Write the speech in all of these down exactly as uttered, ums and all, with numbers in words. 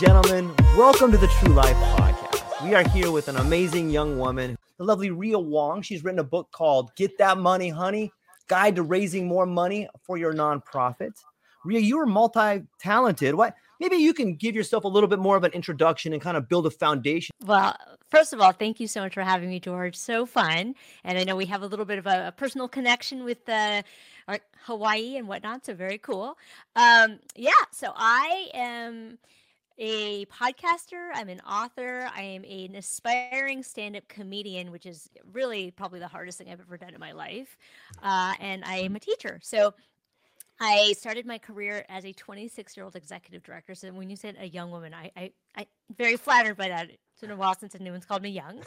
Gentlemen, welcome to the True Life Podcast. We are here with an amazing young woman, the lovely Rhea Wong. She's written a book called Get That Money, Honey, Guide to Raising More Money for Your Nonprofit. Rhea, you are multi-talented. What? Maybe you can give yourself a little bit more of an introduction and kind of build a foundation. Well, first of all, thank you so much for having me, George. So fun. And I know we have a little bit of a, a personal connection with the uh, Hawaii and whatnot, so very cool. Um, yeah, so I am a podcaster, I'm an author, I am an aspiring stand-up comedian, which is really probably the hardest thing I've ever done in my life, uh, and I am a teacher. So I started my career as a twenty-six-year-old executive director, so when you said a young woman, I, I, I'm very flattered by that. It's been a while since anyone's called me young.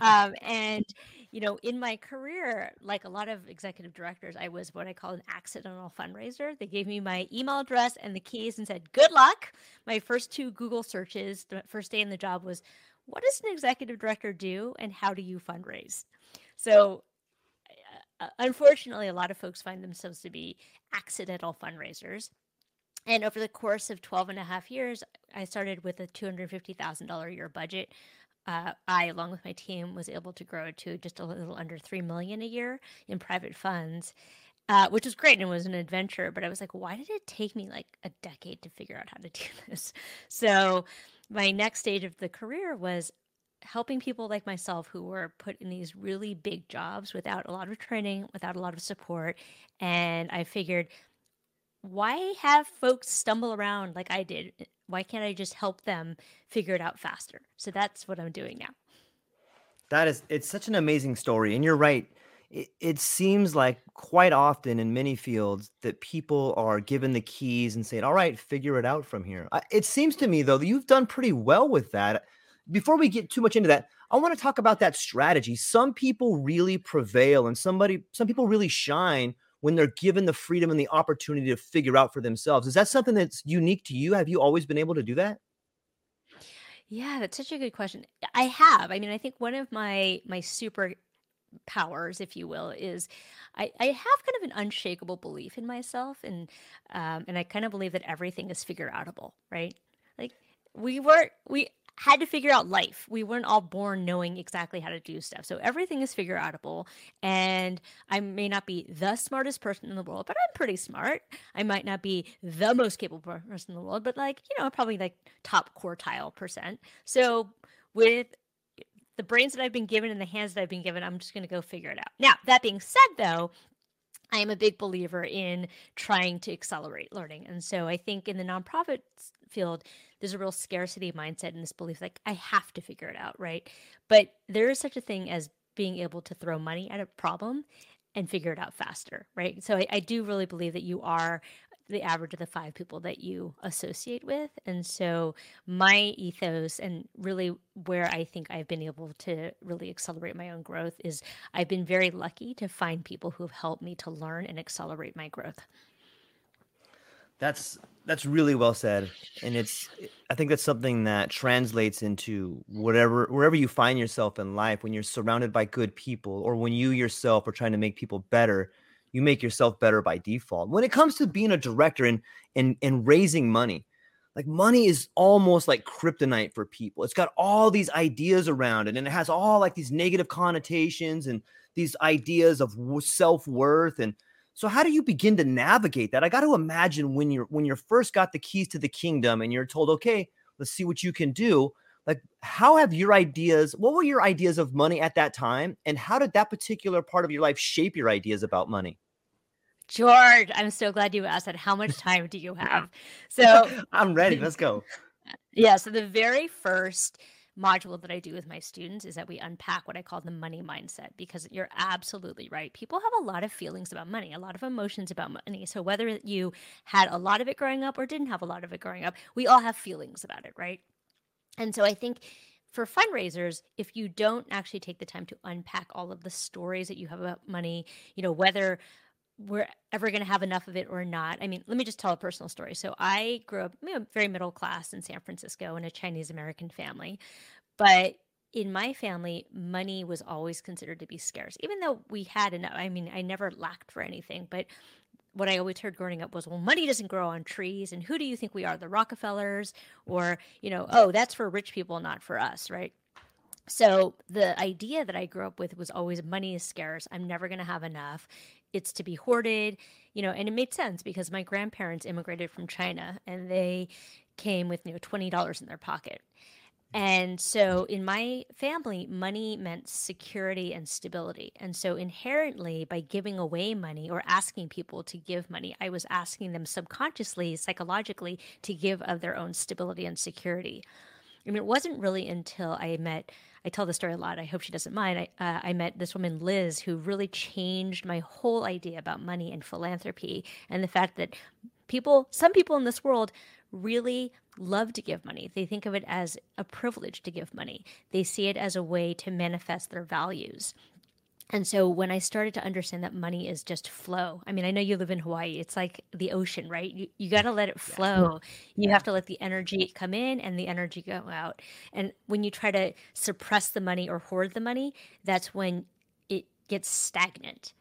Um, and, you know, in my career, like a lot of executive directors, I was what I call an accidental fundraiser. They gave me my email address and the keys and said, good luck. My first two Google searches, the first day in the job was, what does an executive director do and how do you fundraise? So uh, unfortunately, a lot of folks find themselves to be accidental fundraisers. And over the course of twelve and a half years, I started with a two hundred fifty thousand dollars a year budget. Uh, I, along with my team, was able to grow to just a little under three million dollars a year in private funds, uh, which was great. And it was an adventure, but I was like, why did it take me like a decade to figure out how to do this? So my next stage of the career was helping people like myself who were put in these really big jobs without a lot of training, without a lot of support. And I figured, why have folks stumble around like I did? Why can't I just help them figure it out faster? So that's what I'm doing now. That is, it's such an amazing story. And you're right. It, it seems like quite often in many fields that people are given the keys and saying, all right, figure it out from here. It seems to me, though, that you've done pretty well with that. Before we get too much into that, I want to talk about that strategy. Some people really prevail and somebody, some people really shine when they're given the freedom and the opportunity to figure out for themselves. Is that something that's unique to you? Have you always been able to do that? Yeah, that's such a good question. I have. I mean, I think one of my my superpowers, if you will, is I, I have kind of an unshakable belief in myself. And um, and I kind of believe that everything is figure outable, right? Like we were, we had to figure out life. We weren't all born knowing exactly how to do stuff. So everything is figure outable. And I may not be the smartest person in the world, but I'm pretty smart. I might not be the most capable person in the world, but like, you know, probably like top quartile percent. So with the brains that I've been given and the hands that I've been given, I'm just going to go figure it out. Now, that being said, though, I am a big believer in trying to accelerate learning. And so I think in the nonprofit field, there's a real scarcity mindset and this belief like, I have to figure it out, right? But there is such a thing as being able to throw money at a problem and figure it out faster, right? So I, I do really believe that you are the average of the five people that you associate with. And so my ethos, and really where I think I've been able to really accelerate my own growth, is I've been very lucky to find people who have helped me to learn and accelerate my growth. That's that's really well said. And it's I think that's something that translates into whatever wherever you find yourself in life. When you're surrounded by good people, or when you yourself are trying to make people better, you make yourself better by default. When it comes to being a director and and and raising money, like money is almost like kryptonite for people. It's got all these ideas around it, and it has all like these negative connotations and these ideas of self-worth. And so how do you begin to navigate that? I got to imagine when you're when you're first got the keys to the kingdom and you're told, okay, let's see what you can do. Like, how have your ideas, what were your ideas of money at that time? And how did that particular part of your life shape your ideas about money? George, I'm so glad you asked that. How much time do you have? So I'm ready. Let's go. Yeah. So the very first module that I do with my students is that we unpack what I call the money mindset, because you're absolutely right. People have a lot of feelings about money, a lot of emotions about money. So whether you had a lot of it growing up or didn't have a lot of it growing up, we all have feelings about it, right? And so I think for fundraisers, if you don't actually take the time to unpack all of the stories that you have about money, you know, whether we're ever going to have enough of it or not. I mean, let me just tell a personal story. So I grew up, you know, very middle class in San Francisco in a Chinese American family. But in my family, money was always considered to be scarce, even though we had enough. I mean, I never lacked for anything, but what I always heard growing up was, well, money doesn't grow on trees. And who do you think we are, the Rockefellers? Or, you know, oh, that's for rich people, not for us, right? So the idea that I grew up with was always money is scarce. I'm never going to have enough. It's to be hoarded, you know, and it made sense because my grandparents immigrated from China and they came with, you know, twenty dollars in their pocket. And so in my family, money meant security and stability. And so inherently, by giving away money or asking people to give money, I was asking them subconsciously, psychologically, to give of their own stability and security. I mean, it wasn't really until I met, I tell the story a lot, I hope she doesn't mind, I, uh, I met this woman, Liz, who really changed my whole idea about money and philanthropy, and the fact that people, some people in this world really love to give money. They think of it as a privilege to give money. They see it as a way to manifest their values. And so when I started to understand that money is just flow, I mean, I know you live in Hawaii, it's like the ocean, right? You, you got to let it flow. Yeah. You yeah. have to let the energy come in and the energy go out. And when you try to suppress the money or hoard the money, that's when it gets stagnant.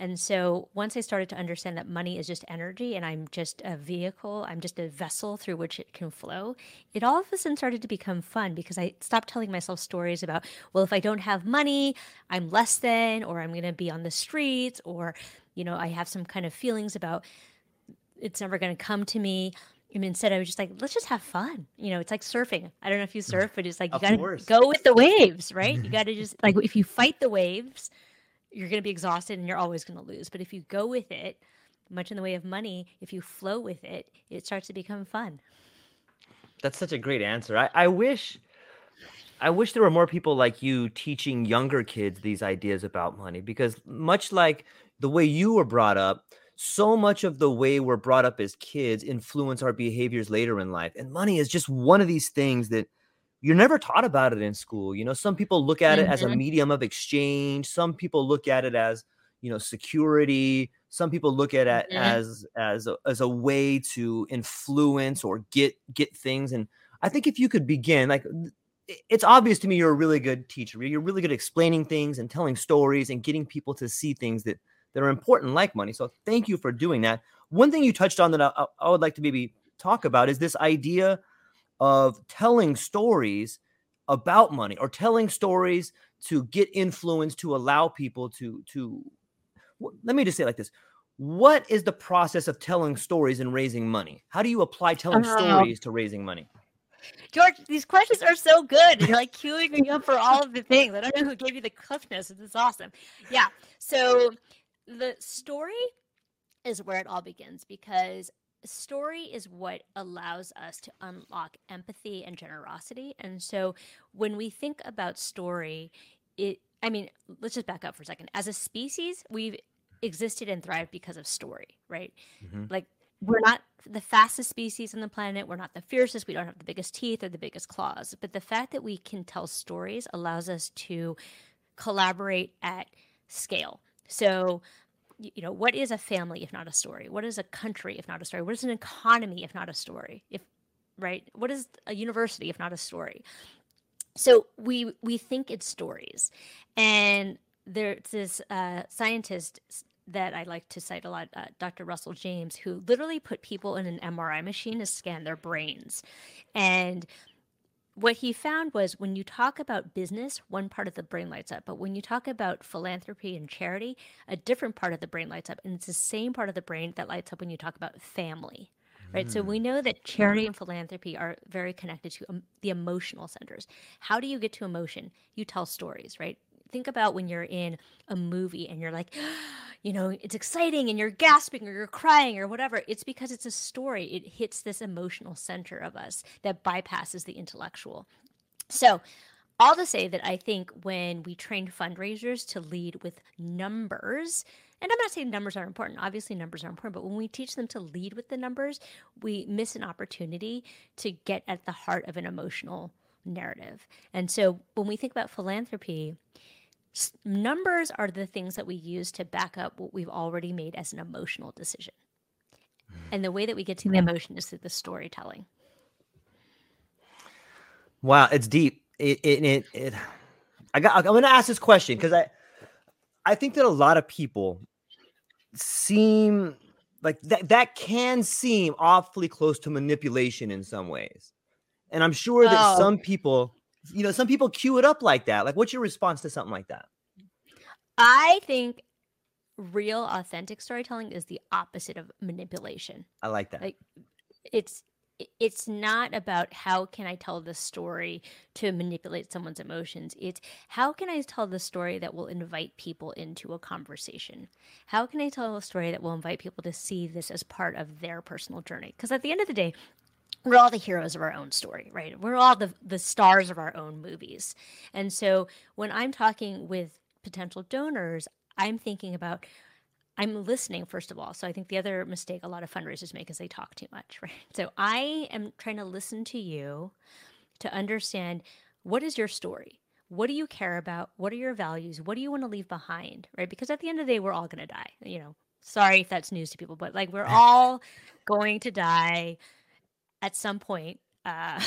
And so once I started to understand that money is just energy and I'm just a vehicle, I'm just a vessel through which it can flow, it all of a sudden started to become fun because I stopped telling myself stories about, well, if I don't have money, I'm less than, or I'm going to be on the streets, or, you know, I have some kind of feelings about it's never going to come to me. And instead, I was just like, let's just have fun. You know, it's like surfing. I don't know if you surf, but it's like, you got to go with the waves, right? You got to just like, if you fight the waves, you're going to be exhausted and you're always going to lose. But if you go with it, much in the way of money, if you flow with it, it starts to become fun. That's such a great answer. I, I wish I wish there were more people like you teaching younger kids these ideas about money, because much like the way you were brought up, so much of the way we're brought up as kids influence our behaviors later in life. And money is just one of these things that you're never taught about it in school. You know, some people look at it mm-hmm. as a medium of exchange. Some people look at it as, you know, security. Some people look at it mm-hmm. as as a, as a way to influence or get get things. And I think if you could begin, like, it's obvious to me you're a really good teacher. You're really good at explaining things and telling stories and getting people to see things that, that are important, like money. So thank you for doing that. One thing you touched on that I, I would like to maybe talk about is this idea of telling stories about money, or telling stories to get influence, to allow people to, to, let me just say it like this. What is the process of telling stories and raising money? How do you apply telling uh-huh. stories to raising money? George, these questions are so good. You're like queuing me up for all of the things. I don't know who gave you the cliff notes. This is awesome. Yeah. So the story is where it all begins, because story is what allows us to unlock empathy and generosity. And so when we think about story, it, I mean, let's just back up for a second. As a species, we've existed and thrived because of story, right? Mm-hmm. Like we're not the fastest species on the planet. We're not the fiercest. We don't have the biggest teeth or the biggest claws. But the fact that we can tell stories allows us to collaborate at scale. So, you know, what is a family if not a story? What is a country if not a story? What is an economy if not a story? If right? What is a university if not a story? So we we think it's stories. And there's this uh, scientist that I like to cite a lot, uh, Doctor Russell James, who literally put people in an M R I machine to scan their brains. And what he found was when you talk about business, one part of the brain lights up. But when you talk about philanthropy and charity, a different part of the brain lights up. And it's the same part of the brain that lights up when you talk about family, right? Mm. So we know that charity and philanthropy are very connected to um, the emotional centers. How do you get to emotion? You tell stories, right? Think about when you're in a movie and you're like, you know, it's exciting and you're gasping or you're crying or whatever. It's because it's a story. It hits this emotional center of us that bypasses the intellectual. So all to say that I think when we train fundraisers to lead with numbers, and I'm not saying numbers are important. Obviously, numbers are important. But when we teach them to lead with the numbers, we miss an opportunity to get at the heart of an emotional narrative. And so when we think about philanthropy, numbers are the things that we use to back up what we've already made as an emotional decision. And the way that we get to the emotion is through the storytelling. Wow, it's deep. It, it, it, it I got, I'm going to ask this question because I, I think that a lot of people seem like that, that can seem awfully close to manipulation in some ways. And I'm sure that oh. some people... You know, some people cue it up like that. Like, what's your response to something like that? I think real, authentic storytelling is the opposite of manipulation. I like that. Like, it's it's not about how can I tell the story to manipulate someone's emotions. It's how can I tell the story that will invite people into a conversation? How can I tell a story that will invite people to see this as part of their personal journey? Because at the end of the day, we're all the heroes of our own story, right? We're all the, the stars of our own movies. And so when I'm talking with potential donors, I'm thinking about, I'm listening, first of all. So I think the other mistake a lot of fundraisers make is they talk too much, right? So I am trying to listen to you to understand, what is your story? What do you care about? What are your values? What do you want to leave behind, right? Because at the end of the day, we're all going to die. You know, sorry if that's news to people, but like we're all going to die at some point, uh,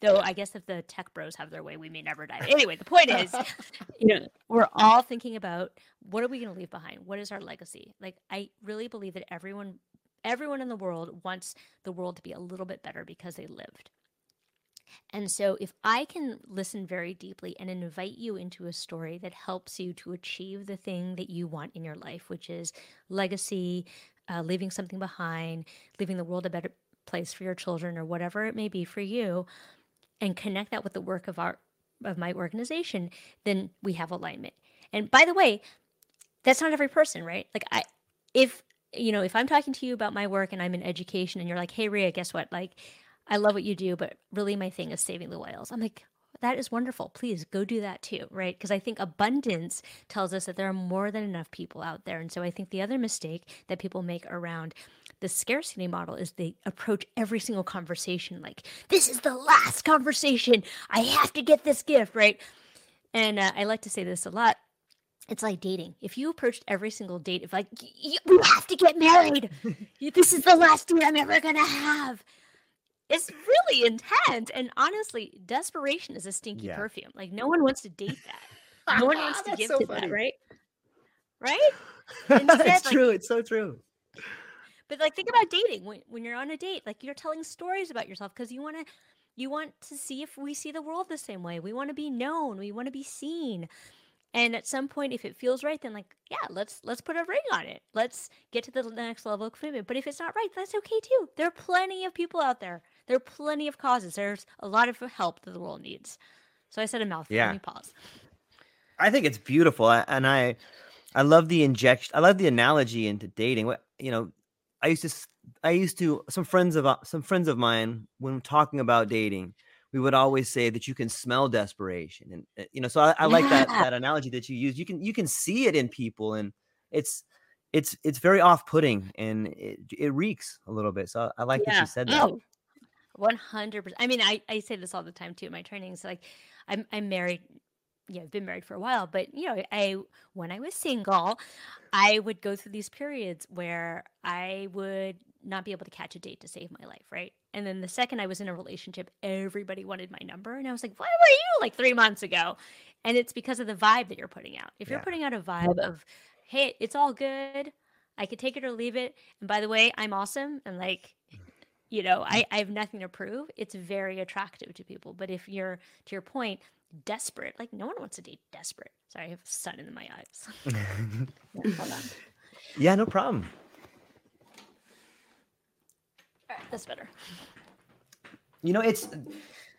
though I guess if the tech bros have their way, we may never die. But anyway, the point is, you know, we're all thinking about what are we going to leave behind? What is our legacy? Like, I really believe that everyone, everyone in the world wants the world to be a little bit better because they lived. And so if I can listen very deeply and invite you into a story that helps you to achieve the thing that you want in your life, which is legacy, uh, leaving something behind, leaving the world a better place for your children or whatever it may be for you, and connect that with the work of our of my organization, then we have alignment. And by the way, that's not every person, right? Like I if you know, if I'm talking to you about my work and I'm in education and you're like, hey Rhea, guess what? Like, I love what you do, but really my thing is saving the whales. I'm like, that is wonderful. Please go do that too, right? Because I think abundance tells us that there are more than enough people out there. And so I think the other mistake that people make around the scarcity model is they approach every single conversation like, this is the last conversation. I have to get this gift, right? And uh, I like to say this a lot. It's like dating. If you approached every single date, if like, we have to get married. This is the last date I'm ever going to have. It's really intense. And honestly, desperation is a stinky yeah. perfume. Like, no one wants to date that. No one wants to give so to funny. that, right? Right? Instead, it's like, true. It's so true. But like, think about dating. When when you're on a date, like you're telling stories about yourself because you want to, you want to see if we see the world the same way. We want to be known. We want to be seen. And at some point, if it feels right, then like, yeah, let's let's put a ring on it. Let's get to the next level of commitment. But if it's not right, that's okay too. There are plenty of people out there. There are plenty of causes. There's a lot of help that the world needs. So I said a mouthful. Yeah. Let me pause. I think it's beautiful, I, and I, I love the injection. I love the analogy into dating. What you know. I used to, I used to, some friends of, some friends of mine, when talking about dating, we would always say that you can smell desperation. And, you know, so I, I like yeah. that, that analogy that you use. You can, you can see it in people, and it's, it's it's very off-putting and it, it reeks a little bit. So I, I like yeah. that you said that. one hundred percent. I mean, I, I say this all the time too in my trainings. Like, I'm I'm married. Yeah, I've been married for a while, but you know, I when I was single, I would go through these periods where I would not be able to catch a date to save my life, right? And then the second I was in a relationship, everybody wanted my number, and I was like, "Why were you like three months ago?" And it's because of the vibe that you're putting out. If yeah. you're putting out a vibe of, "Hey, it's all good. I could take it or leave it, and by the way, I'm awesome," and like, you know, I I have nothing to prove, it's very attractive to people. But if you're, to your point, desperate, like no one wants to date desperate. Sorry, I have sun in my eyes. yeah, hold on. Yeah, no problem. All right, that's better. You know, it's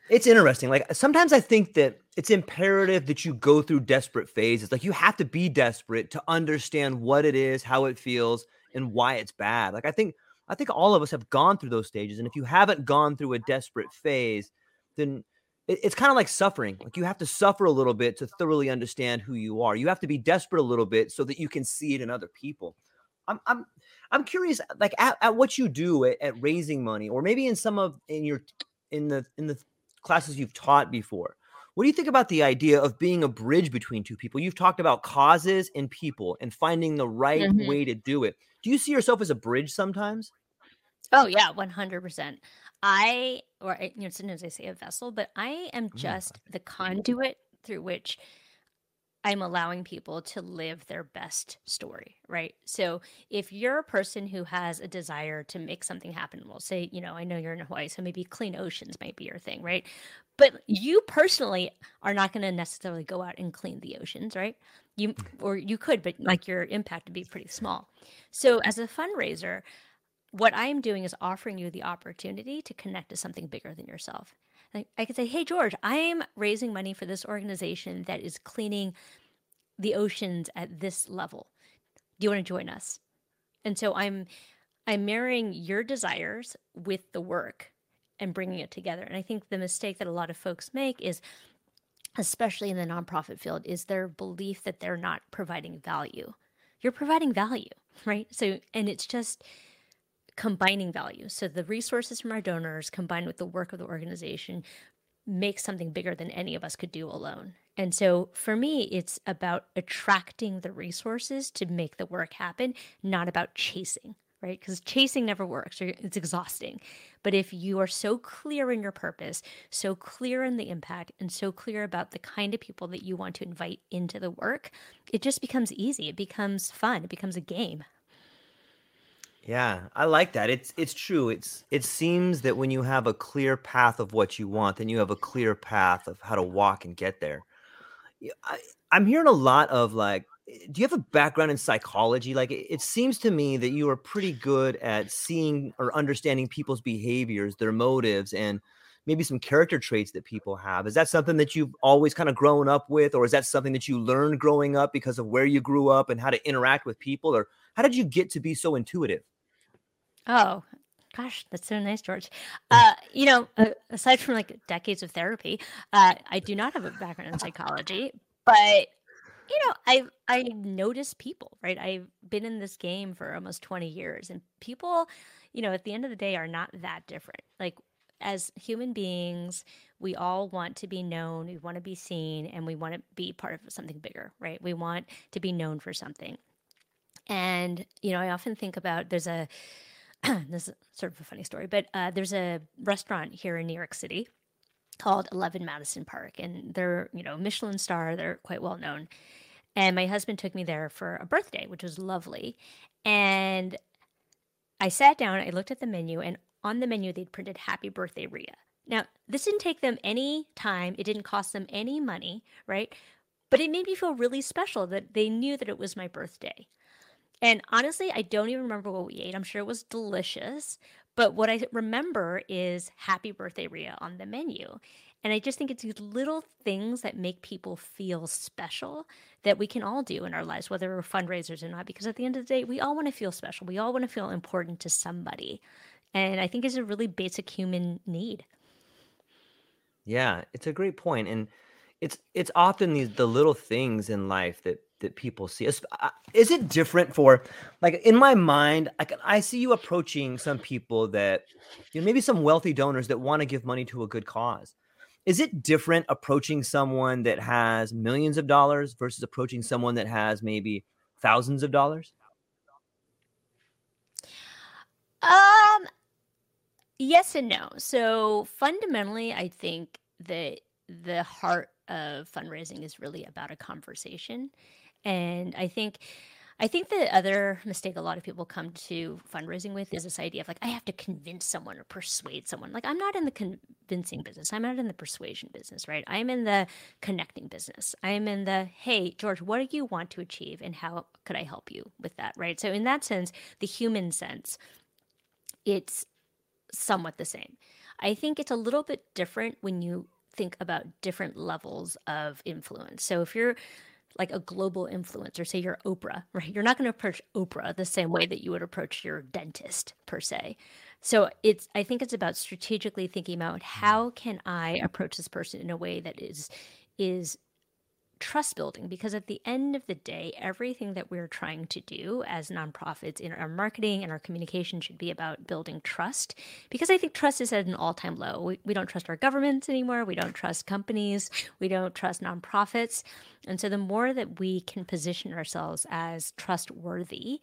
it's interesting. Like sometimes I think that it's imperative that you go through desperate phases. Like you have to be desperate to understand what it is, how it feels, and why it's bad. Like I think I think all of us have gone through those stages. And if you haven't gone through a desperate phase, then it's kind of like suffering. Like you have to suffer a little bit to thoroughly understand who you are. You have to be desperate a little bit so that you can see it in other people. I'm, I'm, I'm curious, like at, at what you do at, at Raising Money, or maybe in some of in your in the in the classes you've taught before. What do you think about the idea of being a bridge between two people? You've talked about causes and people and finding the right mm-hmm. way to do it. Do you see yourself as a bridge sometimes? Oh yeah, one hundred percent. I, or you know, sometimes I say a vessel, but I am just the conduit through which I'm allowing people to live their best story, right? So if you're a person who has a desire to make something happen, we'll say, you know, I know you're in Hawaii, so maybe clean oceans might be your thing, right? But you personally are not going to necessarily go out and clean the oceans, right? You, or you could, but like your impact would be pretty small. So as a fundraiser, what I am doing is offering you the opportunity to connect to something bigger than yourself. Like I could say, hey, George, I am raising money for this organization that is cleaning the oceans at this level. Do you want to join us? And so I'm I'm marrying your desires with the work and bringing it together. And I think the mistake that a lot of folks make is, especially in the nonprofit field, is their belief that they're not providing value. You're providing value, right? So, and it's just combining value. So the resources from our donors combined with the work of the organization makes something bigger than any of us could do alone. And so for me, it's about attracting the resources to make the work happen, not about chasing, right? Because chasing never works, or it's exhausting. But if you are so clear in your purpose, so clear in the impact, and so clear about the kind of people that you want to invite into the work, it just becomes easy. It becomes fun. It becomes a game. Yeah, I like that. It's it's true. It's it seems that when you have a clear path of what you want, then you have a clear path of how to walk and get there. I, I'm hearing a lot of like, do you have a background in psychology? Like it, it seems to me that you are pretty good at seeing or understanding people's behaviors, their motives, and maybe some character traits that people have. Is that something that you've always kind of grown up with, or is that something that you learned growing up because of where you grew up and how to interact with people? Or how did you get to be so intuitive? Oh, gosh, that's so nice, George. Uh, you know, aside from like decades of therapy, uh, I do not have a background in psychology, but, you know, I I notice people, right? I've been in this game for almost twenty years, and people, you know, at the end of the day are not that different. Like as human beings, we all want to be known, we want to be seen, and we want to be part of something bigger, right? We want to be known for something. And, you know, I often think about there's a this is sort of a funny story, but uh, there's a restaurant here in New York City called eleven Madison Park, and they're, you know, Michelin star, they're quite well known. And my husband took me there for a birthday, which was lovely. And I sat down, I looked at the menu, and on the menu, they'd printed Happy Birthday, Rhea. Now, this didn't take them any time. It didn't cost them any money, right? But it made me feel really special that they knew that it was my birthday. And honestly, I don't even remember what we ate. I'm sure it was delicious. But what I remember is Happy Birthday, Rhea on the menu. And I just think it's these little things that make people feel special that we can all do in our lives, whether we're fundraisers or not. Because at the end of the day, we all want to feel special. We all want to feel important to somebody. And I think it's a really basic human need. Yeah, it's a great point. And it's it's often these the little things in life that that people see? Is, is it different for, like, in my mind, I can, I see you approaching some people that, you know, maybe some wealthy donors that want to give money to a good cause. Is it different approaching someone that has millions of dollars versus approaching someone that has maybe thousands of dollars? Um, yes and no. So fundamentally, I think that the heart of fundraising is really about a conversation. And I think, I think the other mistake a lot of people come to fundraising with is this idea of, like, I have to convince someone or persuade someone. Like, I'm not in the convincing business. I'm not in the persuasion business, right? I'm in the connecting business. I'm in the, hey, George, what do you want to achieve and how could I help you with that, right? So in that sense, the human sense, it's somewhat the same. I think it's a little bit different when you think about different levels of influence. So if you're like a global influencer, say you're Oprah, right? You're not going to approach Oprah the same way that you would approach your dentist, per se. So it's, I think it's about strategically thinking about, how can I approach this person in a way that is, is trust building? Because at the end of the day, everything that we're trying to do as nonprofits in our marketing and our communication should be about building trust, because I think trust is at an all-time low. We, we don't trust our governments anymore. We don't trust companies. We don't trust nonprofits. And so the more that we can position ourselves as trustworthy,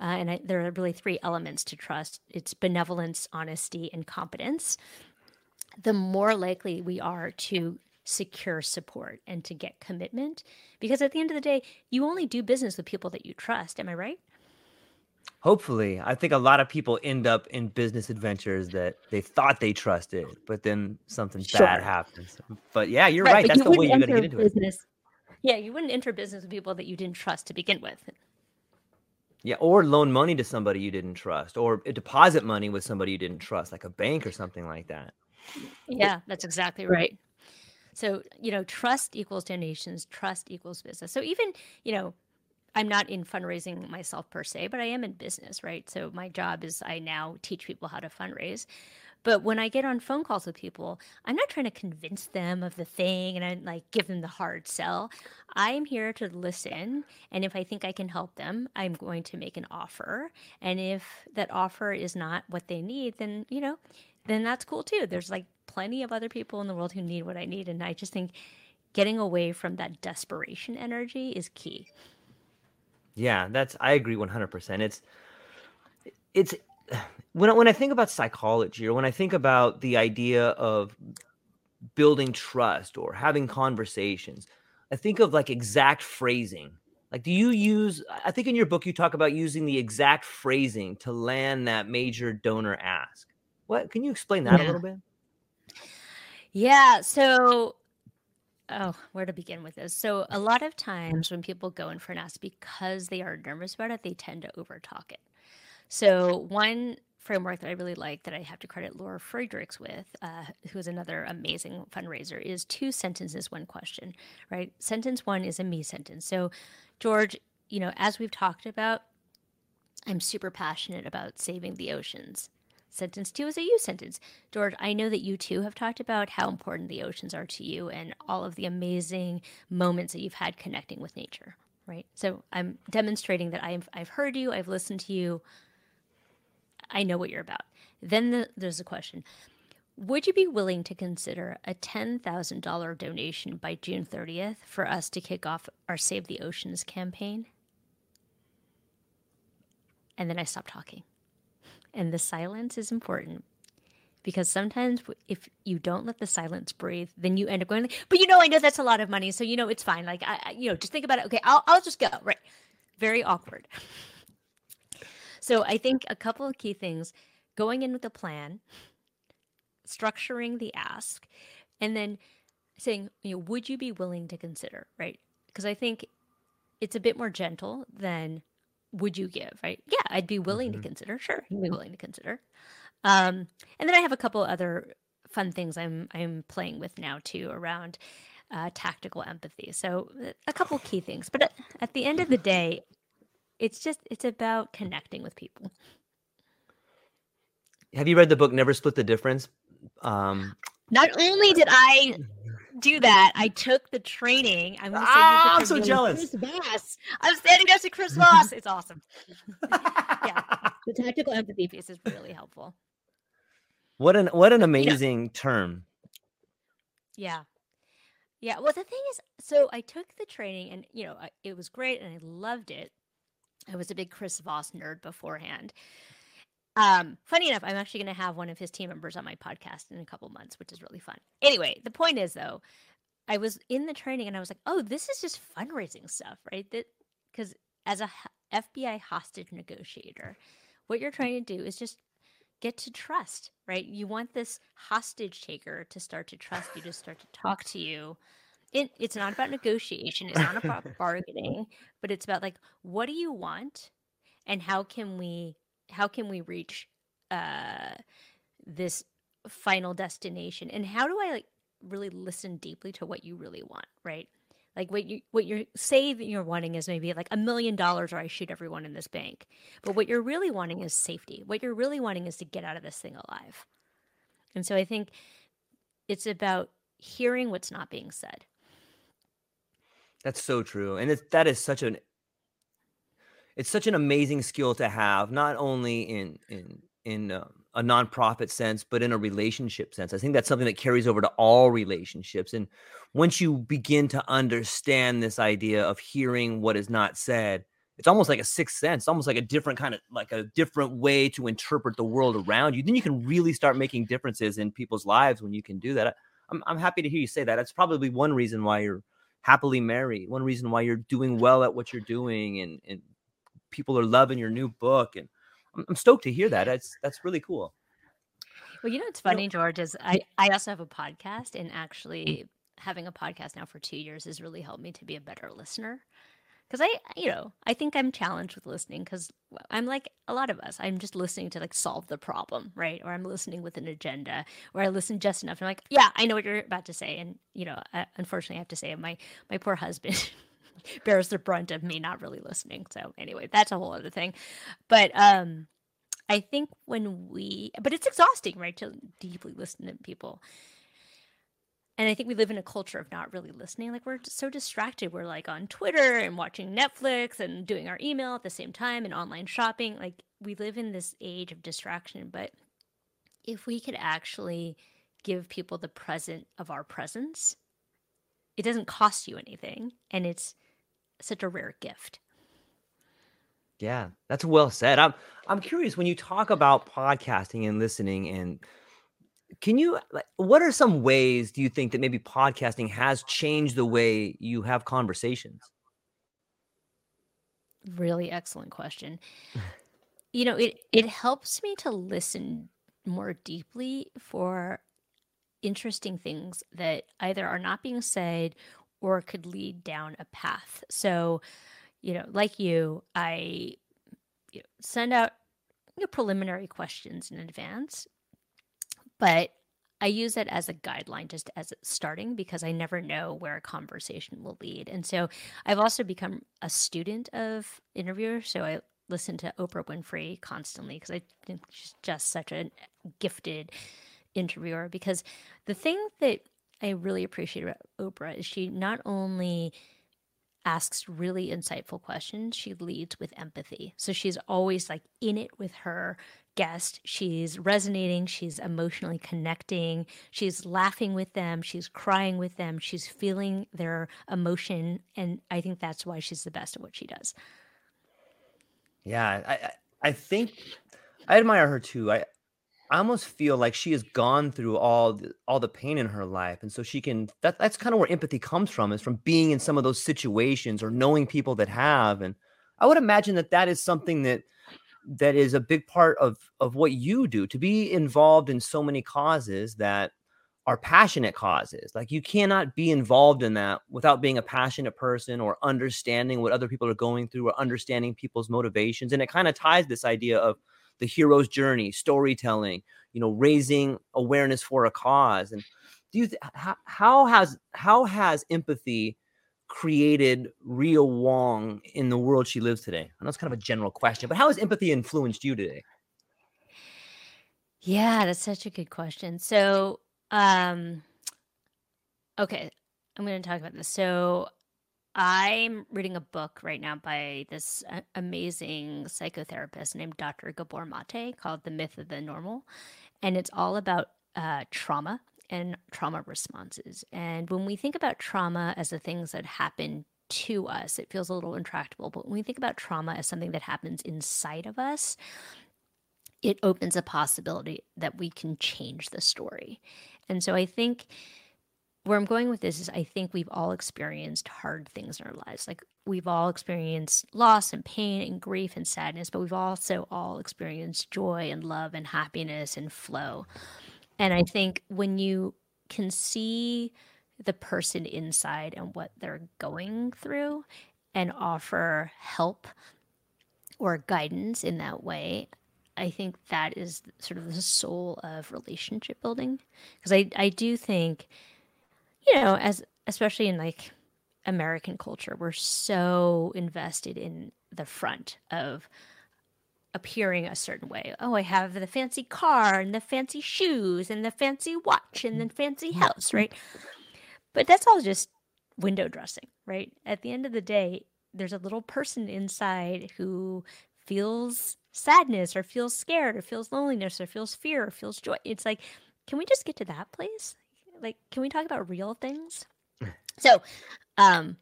uh, and I, there are really three elements to trust. It's benevolence, honesty, and competence. The more likely we are to secure support and to get commitment, because at the end of the day, you only do business with people that you trust. Am I right? Hopefully. I think a lot of people end up in business adventures that they thought they trusted, but then something sure. bad happens. But yeah, you're right. right. That's you the way you're going to get into business. it. Yeah, you wouldn't enter business with people that you didn't trust to begin with. Yeah, or loan money to somebody you didn't trust, or deposit money with somebody you didn't trust, like a bank or something like that. Yeah, that's exactly right. So, you know, trust equals donations, trust equals business. So even, you know, I'm not in fundraising myself per se, but I am in business, right? So my job is, I now teach people how to fundraise. But when I get on phone calls with people, I'm not trying to convince them of the thing and I like give them the hard sell. I am here to listen. And if I think I can help them, I'm going to make an offer. And if that offer is not what they need, then, you know, then that's cool too. There's like plenty of other people in the world who need what I need. And I just think getting away from that desperation energy is key. Yeah, that's, I agree one hundred percent. It's, it's, when I, when I think about psychology, or when I think about the idea of building trust or having conversations, I think of like exact phrasing. Like, do you use, I think in your book, you talk about using the exact phrasing to land that major donor ask. What, can you explain that yeah. a little bit? Yeah. So, oh, where to begin with this? So a lot of times when people go in for an ask, because they are nervous about it, they tend to overtalk it. So one framework that I really like, that I have to credit Laura Friedrichs with, uh, who is another amazing fundraiser, is two sentences, one question, right? Sentence one is a me sentence. So, George, you know, as we've talked about, I'm super passionate about saving the oceans. Sentence two is a you sentence. George, I know that you too have talked about how important the oceans are to you and all of the amazing moments that you've had connecting with nature, right? So I'm demonstrating that I've, I've heard you, I've listened to you, I know what you're about. Then the, there's a question. Would you be willing to consider a ten thousand dollars donation by June thirtieth for us to kick off our Save the Oceans campaign? And then I stop talking. And the silence is important, because sometimes if you don't let the silence breathe, then you end up going, like, but you know, I know that's a lot of money. So, you know, it's fine. Like, I, I you know, just think about it. Okay, I'll, I'll just go. Right. Very awkward. So I think a couple of key things: going in with a plan, structuring the ask, and then saying, you know, would you be willing to consider, right? Because I think it's a bit more gentle than would you give, right? Yeah, I'd be willing mm-hmm. to consider. Sure, I'd be willing to consider. Um, and then I have a couple other fun things I'm I'm playing with now too, around uh, tactical empathy. So a couple key things. But at the end of the day, it's just, it's about connecting with people. Have you read the book, Never Split the Difference? Um, Not only did I not do that. I took the training. I'm, gonna say ah, I'm so jealous. Chris Voss. I'm standing next to Chris Voss. It's awesome. Yeah, the tactical empathy piece is really helpful. What an what an amazing you know, term. Yeah. Yeah. Well, the thing is, so I took the training and, you know, it was great and I loved it. I was a big Chris Voss nerd beforehand. Um, funny enough, I'm actually going to have one of his team members on my podcast in a couple months, which is really fun. Anyway, the point is, though, I was in the training and I was like, oh, this is just fundraising stuff, right? That because as a F B I hostage negotiator, what you're trying to do is just get to trust, right? You want this hostage taker to start to trust you, to start to talk to you. It, it's not about negotiation. It's not about bargaining, but it's about like, what do you want? And how can we, how can we reach uh, this final destination? And how do I like really listen deeply to what you really want, right? Like what you what you're saying you're wanting is maybe like a million dollars or I shoot everyone in this bank. But what you're really wanting is safety. What you're really wanting is to get out of this thing alive. And so I think it's about hearing what's not being said. That's so true. And it, that is such an it's such an amazing skill to have, not only in in in um, a nonprofit sense, but in a relationship sense. I think that's something that carries over to all relationships. And once you begin to understand this idea of hearing what is not said, it's almost like a sixth sense, almost like a different kind of like a different way to interpret the world around you. Then you can really start making differences in people's lives when you can do that. I'm, I'm happy to hear you say that. That's probably one reason why you're happily married. One reason why you're doing well at what you're doing and, and people are loving your new book. And I'm stoked to hear that. That's that's really cool. Well, you know, what's funny, you know, George, is I, I also have a podcast, and actually having a podcast now for two years has really helped me to be a better listener. Because I, you know, I think I'm challenged with listening because I'm like a lot of us. I'm just listening to like solve the problem, right? Or I'm listening with an agenda, or I listen just enough. And I'm like, yeah, I know what you're about to say. And, you know, I, unfortunately, I have to say my my poor husband bears the brunt of me not really listening. So anyway, that's a whole other thing. But um, I think when we, but it's exhausting, right? To deeply listen to people. And I think we live in a culture of not really listening. Like we're so distracted. We're like on Twitter and watching Netflix and doing our email at the same time and online shopping. Like we live in this age of distraction, but if we could actually give people the present of our presence, it doesn't cost you anything. And it's such a rare gift. Yeah, that's well said. I'm I'm curious when you talk about podcasting and listening, and can you like what are some ways do you think that maybe podcasting has changed the way you have conversations? Really excellent question. You know, it it helps me to listen more deeply for interesting things that either are not being said or could lead down a path. So, you know, like you, I you know, send out you know, preliminary questions in advance, but I use it as a guideline, just as starting, because I never know where a conversation will lead. And so I've also become a student of interviewers. So I listen to Oprah Winfrey constantly because I think she's just such a gifted interviewer. Because the thing that I really appreciate about Oprah is she not only asks really insightful questions, she leads with empathy. So she's always like in it with her guest. She's resonating. She's emotionally connecting. She's laughing with them. She's crying with them. She's feeling their emotion. And I think that's why she's the best at what she does. Yeah. I, I think I admire her too. I, I almost feel like she has gone through all the, all the pain in her life. And so she can, that, that's kind of where empathy comes from, is from being in some of those situations or knowing people that have. And I would imagine that that is something that, that is a big part of, of what you do, to be involved in so many causes that are passionate causes. Like you cannot be involved in that without being a passionate person or understanding what other people are going through or understanding people's motivations. And it kind of ties this idea of the hero's journey, storytelling, you know, raising awareness for a cause. And do you th- how, how has how has empathy created Rhea Wong in the world she lives today? I know it's kind of a general question, but how has empathy influenced you today? Yeah, that's such a good question. So, um, Okay, I'm going to talk about this. So I'm reading a book right now by this amazing psychotherapist named Doctor Gabor Maté called The Myth of the Normal. And it's all about uh, trauma and trauma responses. And when we think about trauma as the things that happen to us, it feels a little intractable. But when we think about trauma as something that happens inside of us, it opens a possibility that we can change the story. And so I think where I'm going with this is I think we've all experienced hard things in our lives. Like we've all experienced loss and pain and grief and sadness, but we've also all experienced joy and love and happiness and flow. And I think when you can see the person inside and what they're going through and offer help or guidance in that way, I think that is sort of the soul of relationship building. Because I, I do think, you know, as especially in like American culture, we're so invested in the front of appearing a certain way. Oh, I have the fancy car and the fancy shoes and the fancy watch and the fancy house, right? But that's all just window dressing, right? At the end of the day, there's a little person inside who feels sadness or feels scared or feels loneliness or feels fear or feels joy. It's like, can we just get to that place? Like, can we talk about real things? So, um,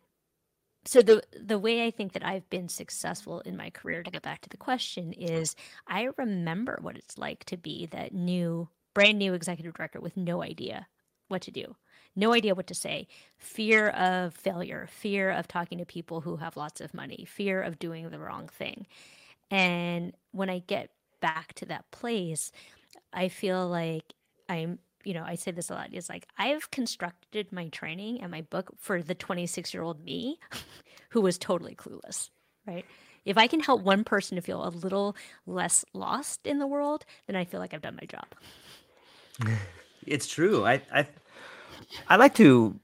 so the the way I think that I've been successful in my career, to get back to the question, is I remember what it's like to be that new, brand new executive director with no idea what to do, no idea what to say, fear of failure, fear of talking to people who have lots of money, fear of doing the wrong thing. And when I get back to that place, I feel like I'm, you know, I say this a lot, is like, I've constructed my training and my book for the twenty-six-year-old me who was totally clueless, right? If I can help one person to feel a little less lost in the world, then I feel like I've done my job. It's true. I, I, I like to,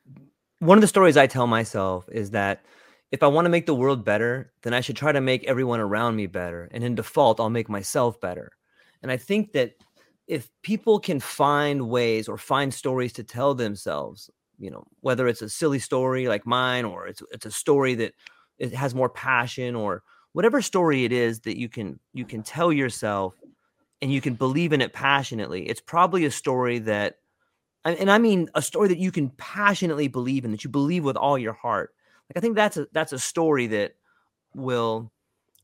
one of the stories I tell myself is that if I want to make the world better, then I should try to make everyone around me better. And in default, I'll make myself better. And I think that if people can find ways or find stories to tell themselves, you know, whether it's a silly story like mine, or it's it's a story that it has more passion, or whatever story it is that you can you can tell yourself and you can believe in it passionately, it's probably a story that, and I mean a story that you can passionately believe in, that you believe with all your heart. Like I think that's a, that's a story that will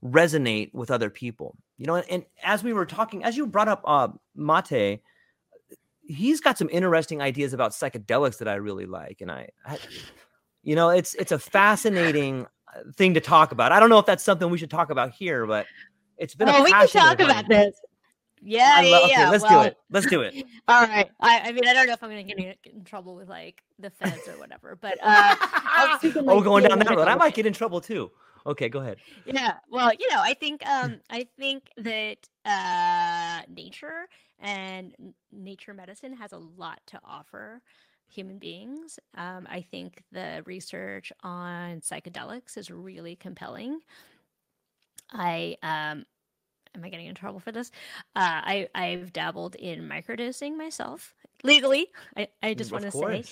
resonate with other people. You know, and as we were talking, as you brought up uh, Mate, he's got some interesting ideas about psychedelics that I really like. And I, I, you know, it's it's a fascinating thing to talk about. I don't know if that's something we should talk about here, but it's been well, a we can talk about this. Yeah, yeah, okay, yeah. Let's well, do it. Let's do it. All right. I, I mean, I don't know if I'm going to get in trouble with like the feds or whatever, but uh, I'll speak in, like, oh, going down that road, I might get in trouble too. Okay, go ahead. Yeah, well, you know, I think um, I think that uh, nature and nature medicine has a lot to offer human beings. Um, I think the research on psychedelics is really compelling. I um, am I getting in trouble for this? Uh, I I've dabbled in microdosing myself legally. I, I just want to say.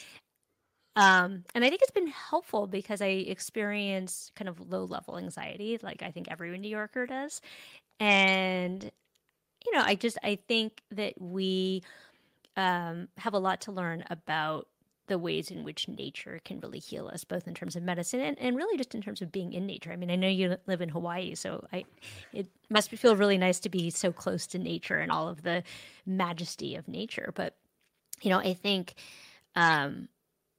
Um, and I think it's been helpful because I experience kind of low level anxiety, like I think every New Yorker does. And, you know, I just, I think that we um, have a lot to learn about the ways in which nature can really heal us, both in terms of medicine and, and really just in terms of being in nature. I mean, I know you live in Hawaii, so I, it must feel really nice to be so close to nature and all of the majesty of nature. But, you know, I think, um,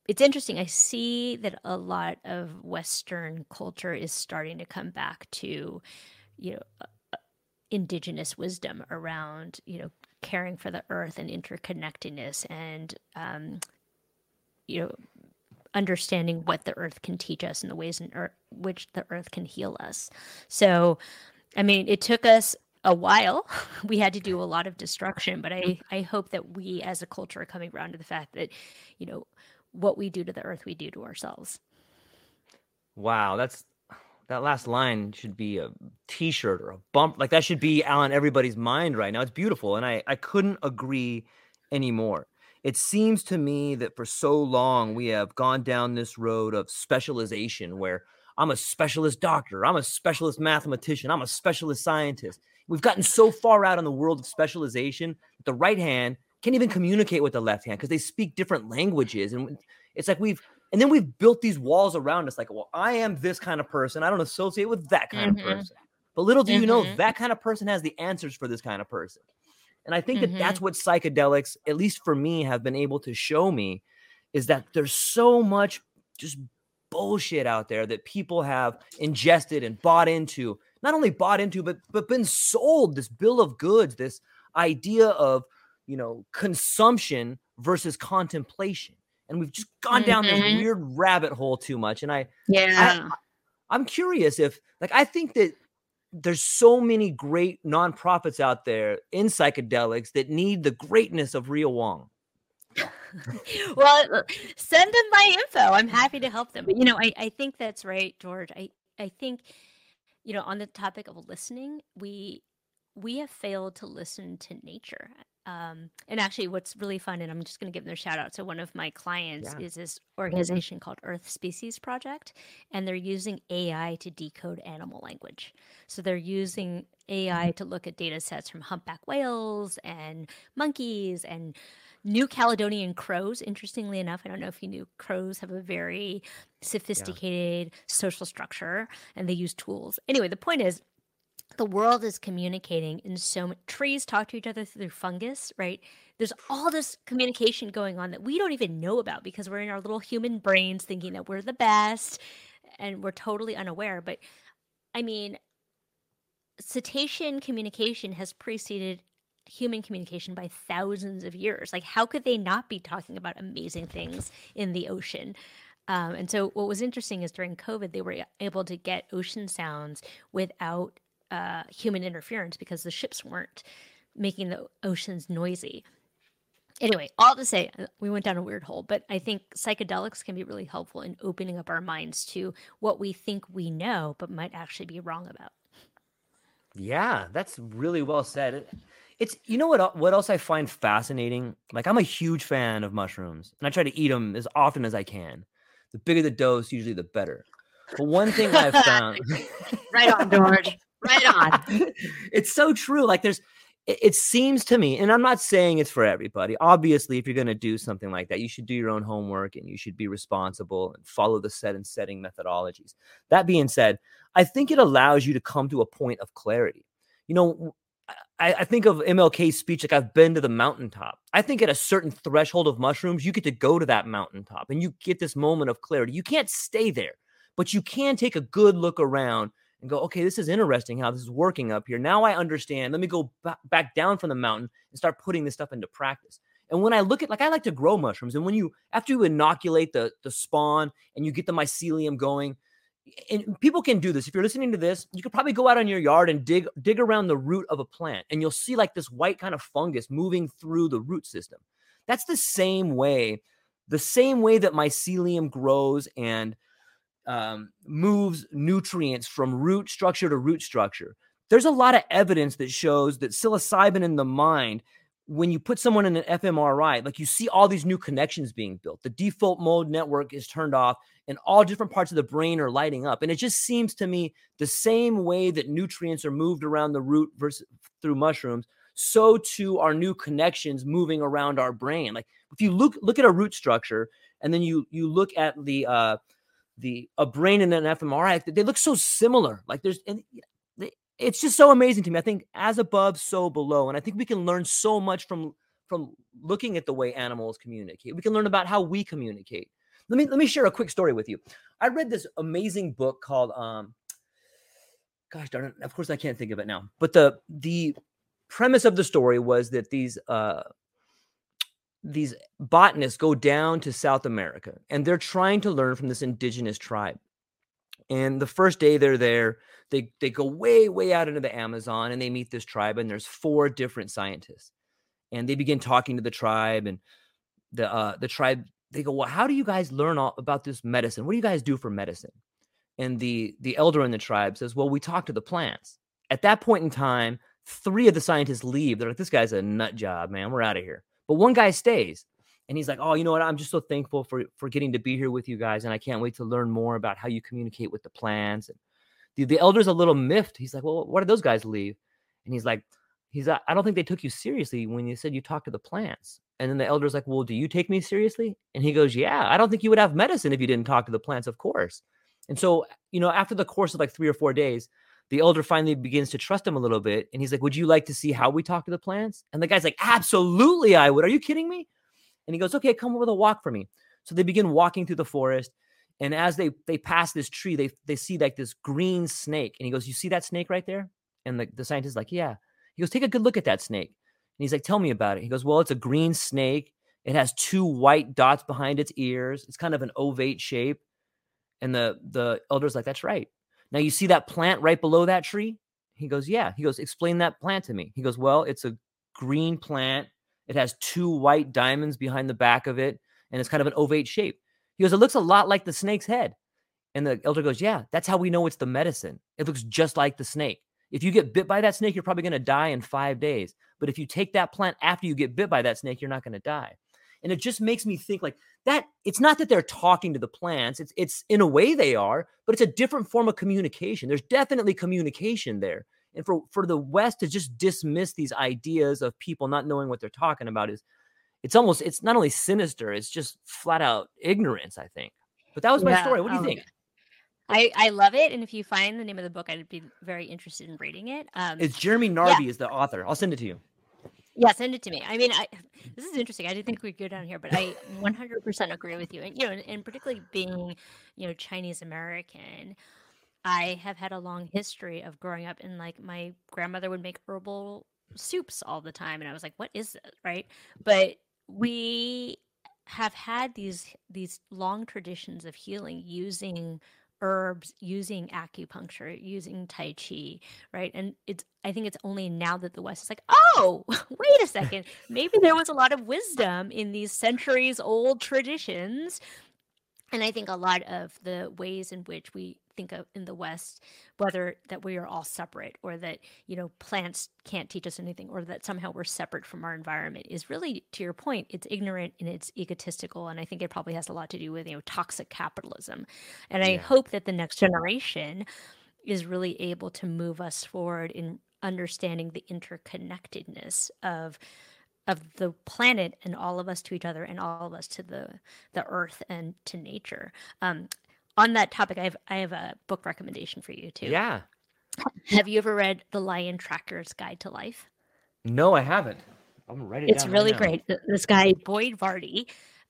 it's interesting. I see that a lot of Western culture is starting to come back to, you know, indigenous wisdom around, you know, caring for the earth and interconnectedness and, um, you know, understanding what the earth can teach us and the ways in er- which the earth can heal us. So, I mean, it took us a while. We had to do a lot of destruction, but I, I hope that we as a culture are coming around to the fact that, you know, what we do to the earth, we do to ourselves. Wow, that's that last line should be a t-shirt or a bump. Like that should be on everybody's mind right now. It's beautiful, and I, I couldn't agree anymore. it seems to me that for so long we have gone down this road of specialization where I'm a specialist doctor, I'm a specialist mathematician, I'm a specialist scientist. We've gotten so far out in the world of specialization that the right hand can't even communicate with the left hand because they speak different languages. And it's like we've, and then we've built these walls around us like, well, I am this kind of person. I don't associate with that kind mm-hmm. of person. But little do mm-hmm. you know, that kind of person has the answers for this kind of person. And I think mm-hmm. that that's what psychedelics, at least for me, have been able to show me, is that there's so much just bullshit out there that people have ingested and bought into, not only bought into, but, but been sold this bill of goods, this idea of, you know, consumption versus contemplation. And we've just gone mm-hmm. down this weird rabbit hole too much. And I, yeah, I, I'm curious if, like, I think that there's so many great nonprofits out there in psychedelics that need the greatness of Rhea Wong. Well, send them my info. I'm happy to help them. But, you know, I, I think that's right, George. I, I think, you know, on the topic of listening, we, we have failed to listen to nature. Um, and actually what's really fun, and I'm just going to give them a shout out. So one of my clients yeah. is this organization mm-hmm. called Earth Species Project, and they're using A I to decode animal language. So they're using A I mm-hmm. to look at data sets from humpback whales and monkeys and New Caledonian crows. Interestingly enough, I don't know if you knew, crows have a very sophisticated yeah. social structure, and they use tools. Anyway, the point is, the world is communicating in so many, trees talk to each other through fungus, right? There's all this communication going on that we don't even know about because we're in our little human brains thinking that we're the best and we're totally unaware. But I mean, cetacean communication has preceded human communication by thousands of years. Like, how could they not be talking about amazing things in the ocean? Um, and so what was interesting is during COVID, they were able to get ocean sounds without Uh, human interference because the ships weren't making the oceans noisy. Anyway, all to say, we went down a weird hole, but I think psychedelics can be really helpful in opening up our minds to what we think we know, but might actually be wrong about. Yeah, that's really well said. It, it's, you know what, what else I find fascinating? Like, I'm a huge fan of mushrooms and I try to eat them as often as I can. The bigger the dose, usually the better. But one thing I've found... Right on, George. Right on. It's so true. Like, there's, it, it seems to me, and I'm not saying it's for everybody. Obviously, if you're going to do something like that, you should do your own homework and you should be responsible and follow the set and setting methodologies. That being said, I think it allows you to come to a point of clarity. You know, I, I think of M L K's speech, like, I've been to the mountaintop. I think at a certain threshold of mushrooms, you get to go to that mountaintop and you get this moment of clarity. You can't stay there, but you can take a good look around and go, okay, this is interesting how this is working up here. Now I understand. Let me go b- back down from the mountain and start putting this stuff into practice. And when I look at, like, I like to grow mushrooms. And when you, after you inoculate the, the spawn and you get the mycelium going, and people can do this. If you're listening to this, you could probably go out on your yard and dig, dig around the root of a plant. And you'll see, like, this white kind of fungus moving through the root system. That's the same way, the same way that mycelium grows and Um, moves nutrients from root structure to root structure. There's a lot of evidence that shows that psilocybin in the mind, when you put someone in an fMRI, like, you see all these new connections being built. The default mode network is turned off and all different parts of the brain are lighting up. And it just seems to me the same way that nutrients are moved around the root versus through mushrooms, so too are new connections moving around our brain. Like, if you look look at a root structure and then you you look at the uh The a brain and an fMRI, they look so similar. Like, there's, and it's just so amazing to me. I think as above, so below, and I think we can learn so much from from looking at the way animals communicate. We can learn about how we communicate. Let me let me share a quick story with you. I read this amazing book called, um, gosh darn it, of course I can't think of it now. But the the premise of the story was that these uh, these botanists go down to South America and they're trying to learn from this indigenous tribe. And the first day they're there, they, they go way, way out into the Amazon and they meet this tribe, and there's four different scientists, and they begin talking to the tribe, and the, uh, the tribe, they go, well, how do you guys learn all about this medicine? What do you guys do for medicine? And the, the elder in the tribe says, well, we talk to the plants. At that point in time, three of the scientists leave. They're like, this guy's a nut job, man. We're out of here. But one guy stays, And he's like, oh, you know what? I'm just so thankful for, for getting to be here with you guys. And I can't wait to learn more about how you communicate with the plants. And the, the elder's a little miffed. He's like, well, why did those guys leave? And he's like, he's, I don't think they took you seriously when you said you talked to the plants. And then the elder's like, well, do you take me seriously? And he goes, yeah, I don't think you would have medicine if you didn't talk to the plants, of course. And so, you know, after the course of like three or four days, the elder finally begins to trust him a little bit. And he's like, would you like to see how we talk to the plants? And the guy's like, absolutely, I would. Are you kidding me? And he goes, okay, come over the walk for me. So they begin walking through the forest. And as they they pass this tree, they they see like this green snake. And he goes, you see that snake right there? And the, the scientist is like, yeah. He goes, take a good look at that snake. And he's like, tell me about it. He goes, well, it's a green snake. It has two white dots behind its ears. It's kind of an ovate shape. And the, the elder's like, that's right. Now you see that plant right below that tree? He goes, yeah. He goes, explain that plant to me. He goes, well, it's a green plant. It has two white diamonds behind the back of it. And it's kind of an ovate shape. He goes, it looks a lot like the snake's head. And the elder goes, yeah, that's how we know it's the medicine. It looks just like the snake. If you get bit by that snake, you're probably going to die in five days. But if you take that plant after you get bit by that snake, you're not going to die. And it just makes me think like that. It's not that they're talking to the plants. It's it's in a way they are, but it's a different form of communication. There's definitely communication there. And for, for the West to just dismiss these ideas of people not knowing what they're talking about is it's almost it's not only sinister, it's just flat out ignorance, I think. But that was my yeah, story. What do you um, think? I, I love it. And if you find the name of the book, I'd be very interested in reading it. Um, it's Jeremy Narby yeah. is the author. I'll send it to you. Yeah, send it to me. I mean, I, this is interesting. I didn't think we'd go down here, but I one hundred percent agree with you. And, you know, and, and particularly being, you know, Chinese American, I have had a long history of growing up in like my grandmother would make herbal soups all the time. And I was like, what is this? Right. But we have had these, these long traditions of healing using herbs, using acupuncture, using Tai Chi, right? And it's, I think it's only now that the West is like, oh, wait a second. Maybe there was a lot of wisdom in these centuries old traditions. And I think a lot of the ways in which we think of in the West, whether that we are all separate or that, you know, plants can't teach us anything or that somehow we're separate from our environment is really, to your point, it's ignorant and it's egotistical. And I think it probably has a lot to do with, you know, toxic capitalism. And yeah. I hope that the next generation is really able to move us forward in understanding the interconnectedness of of the planet and all of us to each other and all of us to the, the earth and to nature. Um, on that topic, I have, I have a book recommendation for you too. Yeah. Have you ever read The Lion Tracker's Guide to Life? No, I haven't. I'm ready. It's down really right great. This guy, Boyd Varty,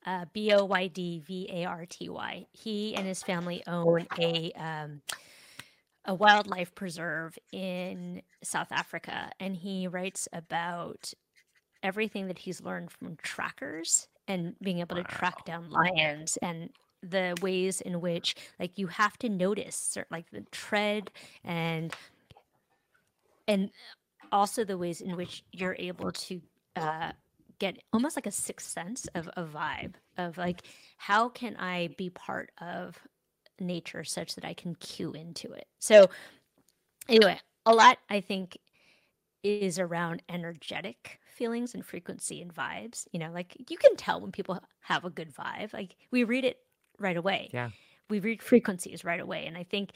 uh, B O Y D V A R T Y. He and his family own a, um, a wildlife preserve in South Africa. And he writes about everything that he's learned from trackers and being able to wow. track down lions and the ways in which like you have to notice like the tread and and also the ways in which you're able to uh get almost like a sixth sense of a vibe of like how can I be part of nature such that I can cue into it. So anyway, a lot I think is around energetic feelings and frequency and vibes. You know, like you can tell when people have a good vibe. Like we read it right away. Yeah. We read frequencies right away. And I think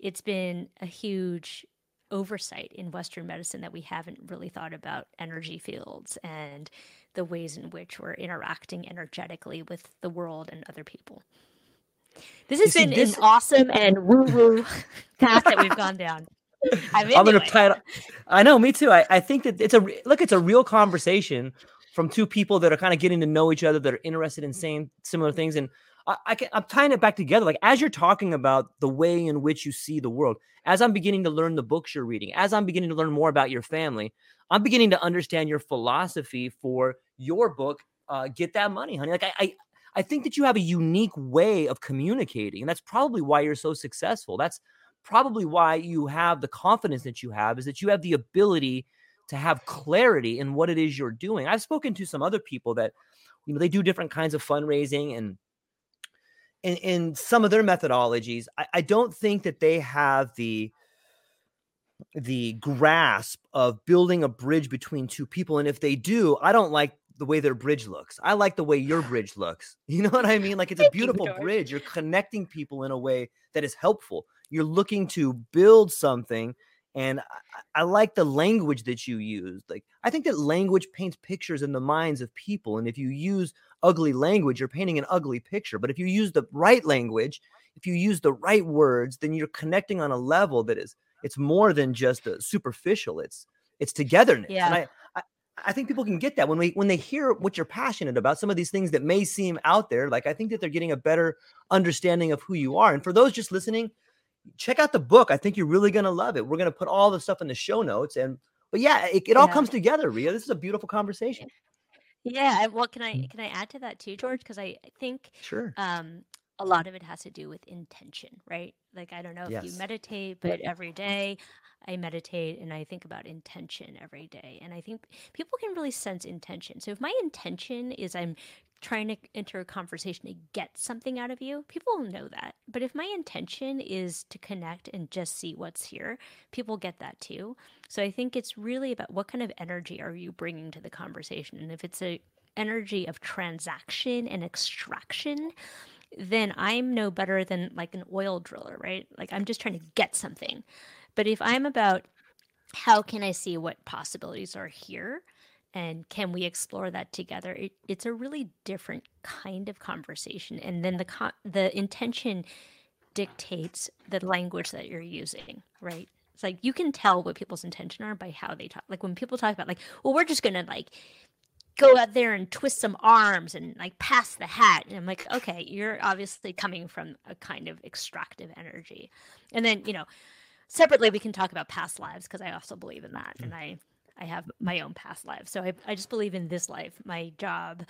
it's been a huge oversight in Western medicine that we haven't really thought about energy fields and the ways in which we're interacting energetically with the world and other people. This has you been see, this... an awesome and woo-woo path that we've gone down. I mean, I'm anyway. gonna title. I know, me too. I, I think that it's a look. It's a real conversation from two people that are kind of getting to know each other, that are interested in saying similar things. And I, I can, I'm tying it back together. Like as you're talking about the way in which you see the world, as I'm beginning to learn the books you're reading, as I'm beginning to learn more about your family, I'm beginning to understand your philosophy for your book. Uh, Get That Money, Honey. Like I, I, I think that you have a unique way of communicating, and that's probably why you're so successful. That's probably why you have the confidence that you have, is that you have the ability to have clarity in what it is you're doing. I've spoken to some other people that, you know, they do different kinds of fundraising and and, and some of their methodologies. I, I don't think that they have the the grasp of building a bridge between two people. And if they do, I don't like the way their bridge looks. I like the way your bridge looks. You know what I mean? Like, it's a beautiful bridge. You're connecting people in a way that is helpful. You're looking to build something. And I, I like the language that you used. Like, I think that language paints pictures in the minds of people. And if you use ugly language, you're painting an ugly picture. But if you use the right language, if you use the right words, then you're connecting on a level that is, it's more than just a superficial. It's, it's togetherness. Yeah. And I, I, I think people can get that when we, when they hear what you're passionate about, some of these things that may seem out there. Like, I think that they're getting a better understanding of who you are. And for those just listening, check out the book. I think you're really going to love it. We're going to put all the stuff in the show notes. And, but yeah, it, it all yeah. comes together, Rhea. This is a beautiful conversation. Yeah. Well, can I, can I add to that too, George? Cause I think sure. um, a lot of it has to do with intention, right? Like, I don't know if yes. you meditate, but every day I meditate and I think about intention every day. And I think people can really sense intention. So if my intention is I'm trying to enter a conversation to get something out of you, people will know that. But if my intention is to connect and just see what's here, people get that too. So I think it's really about what kind of energy are you bringing to the conversation. And if it's an energy of transaction and extraction, then I'm no better than like an oil driller, right? Like, I'm just trying to get something. But if I'm about how can I see what possibilities are here, and can we explore that together? It, it's a really different kind of conversation. And then the con- the intention dictates the language that you're using, right? It's like, you can tell what people's intention are by how they talk. Like, when people talk about like, well, we're just going to like go out there and twist some arms and like pass the hat. And I'm like, okay, you're obviously coming from a kind of extractive energy. And then, you know, separately, we can talk about past lives, because I also believe in that. And I, I have my own past life. So I, I just believe in this life. My job,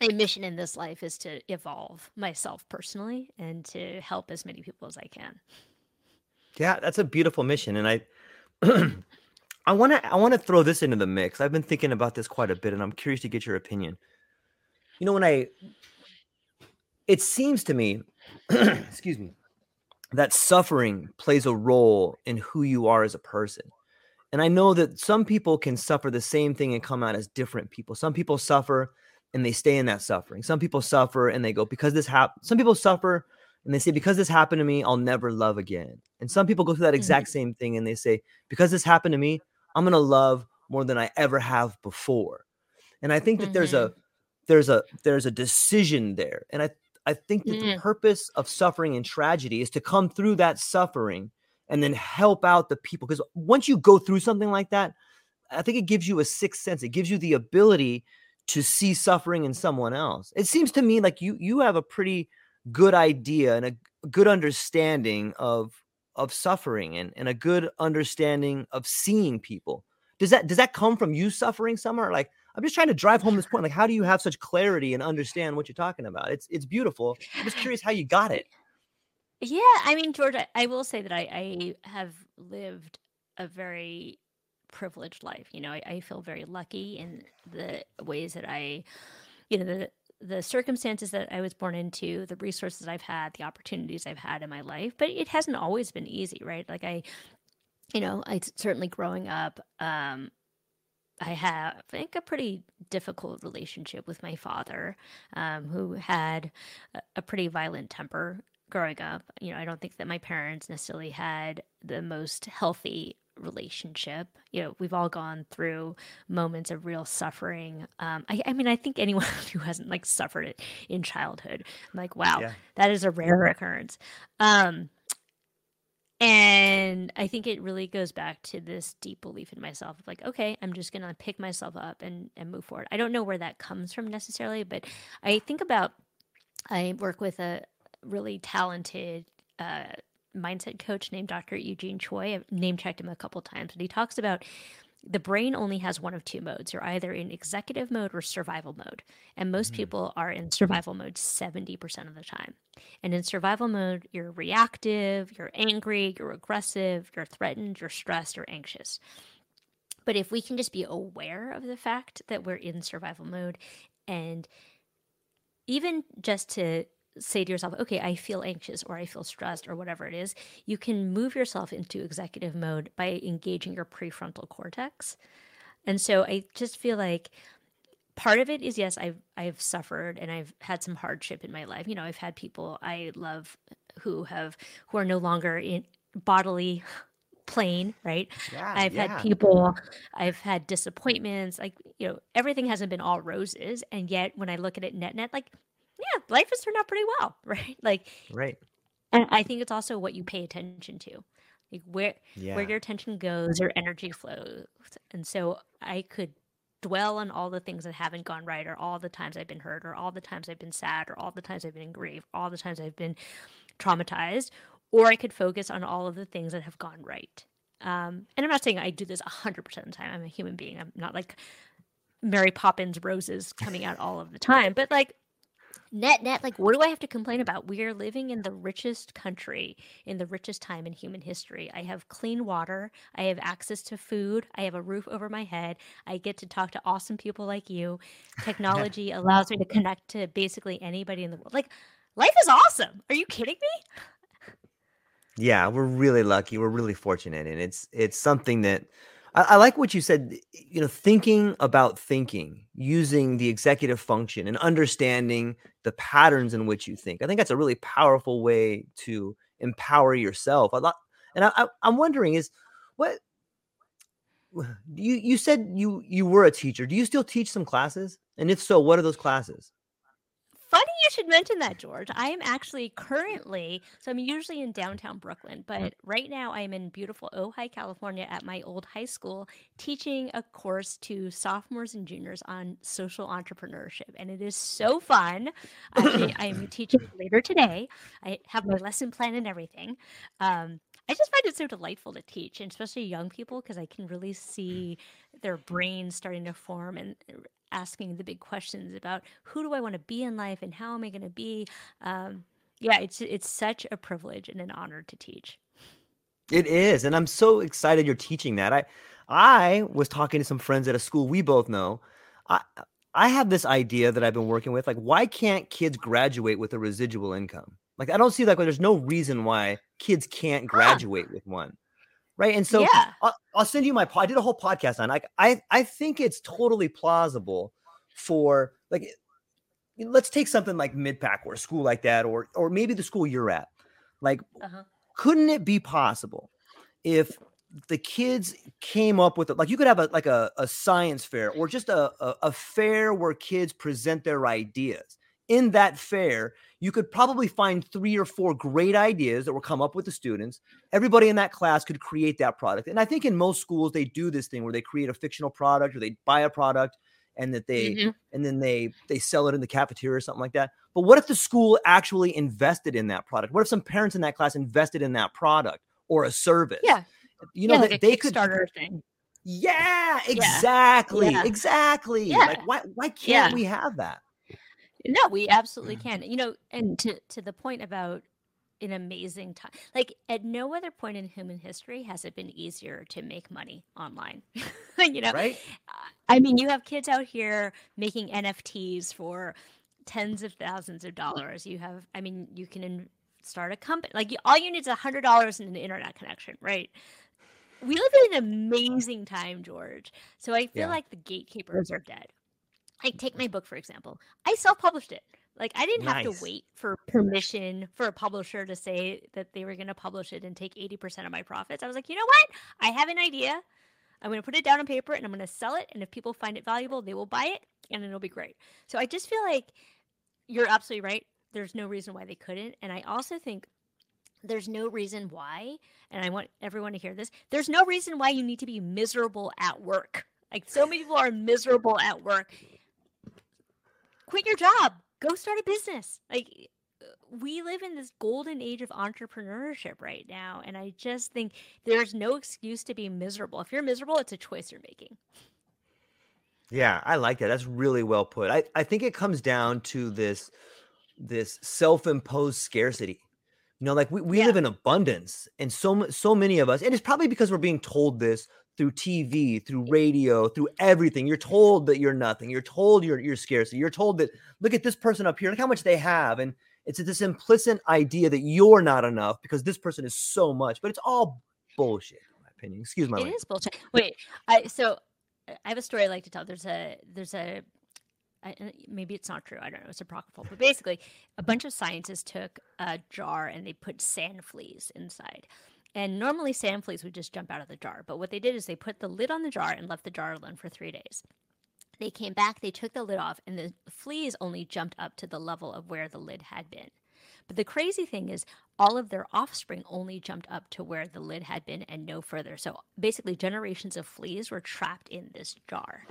my mission in this life is to evolve myself personally and to help as many people as I can. Yeah, that's a beautiful mission. And I, I want to, I want to throw this into the mix. I've been thinking about this quite a bit, and I'm curious to get your opinion. You know, when I, it seems to me, excuse me, that suffering plays a role in who you are as a person. And I know that some people can suffer the same thing and come out as different people. Some people suffer and they stay in that suffering. Some people suffer and they go, because this happened. Some people suffer and they say, because this happened to me, I'll never love again. And some people go through that exact same thing and they say, because this happened to me, I'm going to love more than I ever have before. And I think that mm-hmm. there's a, there's a, there's a decision there. And I, I think that mm. the purpose of suffering and tragedy is to come through that suffering and then help out the people. Because once you go through something like that, I think it gives you a sixth sense. It gives you the ability to see suffering in someone else. It seems to me like you you have a pretty good idea and a good understanding of of suffering and, and a good understanding of seeing people. Does that does that come from you suffering somewhere? Like, I'm just trying to drive home this point. Like, how do you have such clarity and understand what you're talking about? It's it's beautiful. I'm just curious how you got it. Yeah, I mean, George, I, I will say that I, I have lived a very privileged life. You know, I, I feel very lucky in the ways that I, you know, the the circumstances that I was born into, the resources I've had, the opportunities I've had in my life. But it hasn't always been easy, right? Like I, you know, I certainly growing up, um, I have, I think, a pretty difficult relationship with my father, um, who had a, a pretty violent temper. Growing up, you know, I don't think that my parents necessarily had the most healthy relationship. You know, we've all gone through moments of real suffering. Um, I, I mean, I think anyone who hasn't like suffered it in childhood, I'm like, wow, yeah. that is a rare occurrence. Um, and I think it really goes back to this deep belief in myself of like, okay, I'm just going to pick myself up and, and move forward. I don't know where that comes from necessarily, but I think about, I work with a, really talented uh, mindset coach named Doctor Eugene Choi. I've name checked him a couple times, but he talks about the brain only has one of two modes. You're either in executive mode or survival mode. And most mm-hmm. people are in survival mode seventy percent of the time. And in survival mode, you're reactive, you're angry, you're aggressive, you're threatened, you're stressed, you're anxious. But if we can just be aware of the fact that we're in survival mode, and even just to say to yourself, okay, I feel anxious or I feel stressed or whatever it is, you can move yourself into executive mode by engaging your prefrontal cortex. And so I just feel like part of it is, yes, I've, I've suffered and I've had some hardship in my life. You know, I've had people I love who have, who are no longer in bodily plane, right? Yeah, I've yeah. had people, I've had disappointments, like, you know, everything hasn't been all roses. And yet when I look at it net net, like, yeah, life has turned out pretty well, right? Like, right. And I think it's also what you pay attention to, like where, yeah. where your attention goes, your energy flows. And so I could dwell on all the things that haven't gone right, or all the times I've been hurt, or all the times I've been sad, or all the times I've been in grief, all the times I've been traumatized, or I could focus on all of the things that have gone right. Um, and I'm not saying I do this one hundred percent of the time. I'm a human being. I'm not like Mary Poppins roses coming out all of the time. But like net, net, like what do I have to complain about? We are living in the richest country, in the richest time in human history. I have clean water. I have access to food. I have a roof over my head. I get to talk to awesome people like you. Technology allows me to connect to basically anybody in the world. Like life is awesome. Are you kidding me? Yeah, we're really lucky. We're really fortunate. And it's it's something that I, I like what you said, you know, thinking about thinking, using the executive function and understanding the patterns in which you think. I think that's a really powerful way to empower yourself. I lo- and I, I, I'm wondering is what you you said you you were a teacher. Do you still teach some classes? And if so, what are those classes? Funny you should mention that, George. I am actually currently, so I'm usually in downtown Brooklyn, but right now I'm in beautiful Ojai, California at my old high school teaching a course to sophomores and juniors on social entrepreneurship. And it is so fun. Actually, I'm teaching later today. I have my lesson plan and everything. Um, I just find it so delightful to teach, and especially young people, because I can really see their brains starting to form and asking the big questions about who do I want to be in life and how am I going to be? Um, yeah, it's it's such a privilege and an honor to teach. It is. And I'm so excited you're teaching that. I I was talking to some friends at a school we both know. I I have this idea that I've been working with, like, why can't kids graduate with a residual income? Like, I don't see that. Like, there's no reason why kids can't graduate huh. with one. Right. And so yeah. I'll, I'll send you my, I did a whole podcast on, like, I, I think it's totally plausible for, like, let's take something like Mid-Pack or a school like that, or, or maybe the school you're at, like, uh-huh. couldn't it be possible if the kids came up with it? Like, you could have a, like a, a science fair, or just a, a, a fair where kids present their ideas. In that fair, you could probably find three or four great ideas that will come up with the students. Everybody in that class could create that product. And I think in most schools, they do this thing where they create a fictional product, or they buy a product and that they, mm-hmm. and then they, they sell it in the cafeteria or something like that. But what if the school actually invested in that product? What if some parents in that class invested in that product or a service? Yeah. You know, yeah, that like a they Kickstarter could, thing. Yeah, exactly. Yeah. Exactly. Yeah. Like why, why can't yeah. we have that? No, we absolutely can. You know, and to, to the point about an amazing time, like at no other point in human history has it been easier to make money online. You know, right? I mean, you have kids out here making N F Ts for tens of thousands of dollars. You have, I mean, you can in, start a company. Like you, all you need is one hundred dollars and an internet connection, right? We live in an amazing time, George. So I feel yeah. like the gatekeepers are dead. Like take my book, for example, I self-published it. Like I didn't nice. have to wait for permission for a publisher to say that they were going to publish it and take eighty percent of my profits. I was like, you know what? I have an idea. I'm going to put it down on paper and I'm going to sell it. And if people find it valuable, they will buy it and it'll be great. So I just feel like you're absolutely right. There's no reason why they couldn't. And I also think there's no reason why, and I want everyone to hear this, there's no reason why you need to be miserable at work. Like so many people are miserable at work. Quit your job, go start a business. Like we live in this golden age of entrepreneurship right now. And I just think there's no excuse to be miserable. If you're miserable, it's a choice you're making. Yeah, I like that. That's really well put. I, I think it comes down to this, this self-imposed scarcity. You know, like we, we yeah. live in abundance, and so, so many of us, and it's probably because we're being told this through T V, through radio, through everything. You're told that you're nothing. You're told you're, you're scarcity. You're told that, look at this person up here, look how much they have. And it's this implicit idea that you're not enough because this person is so much, but it's all bullshit in my opinion. Excuse my It language. Is bullshit. Wait, I, so I have a story I like to tell. There's a, there's a maybe it's not true, I don't know, it's apocryphal, but basically a bunch of scientists took a jar and they put sand fleas inside. And normally sand fleas would just jump out of the jar. But what they did is they put the lid on the jar and left the jar alone for three days. They came back, they took the lid off, and the fleas only jumped up to the level of where the lid had been. But the crazy thing is all of their offspring only jumped up to where the lid had been and no further. So basically generations of fleas were trapped in this jar.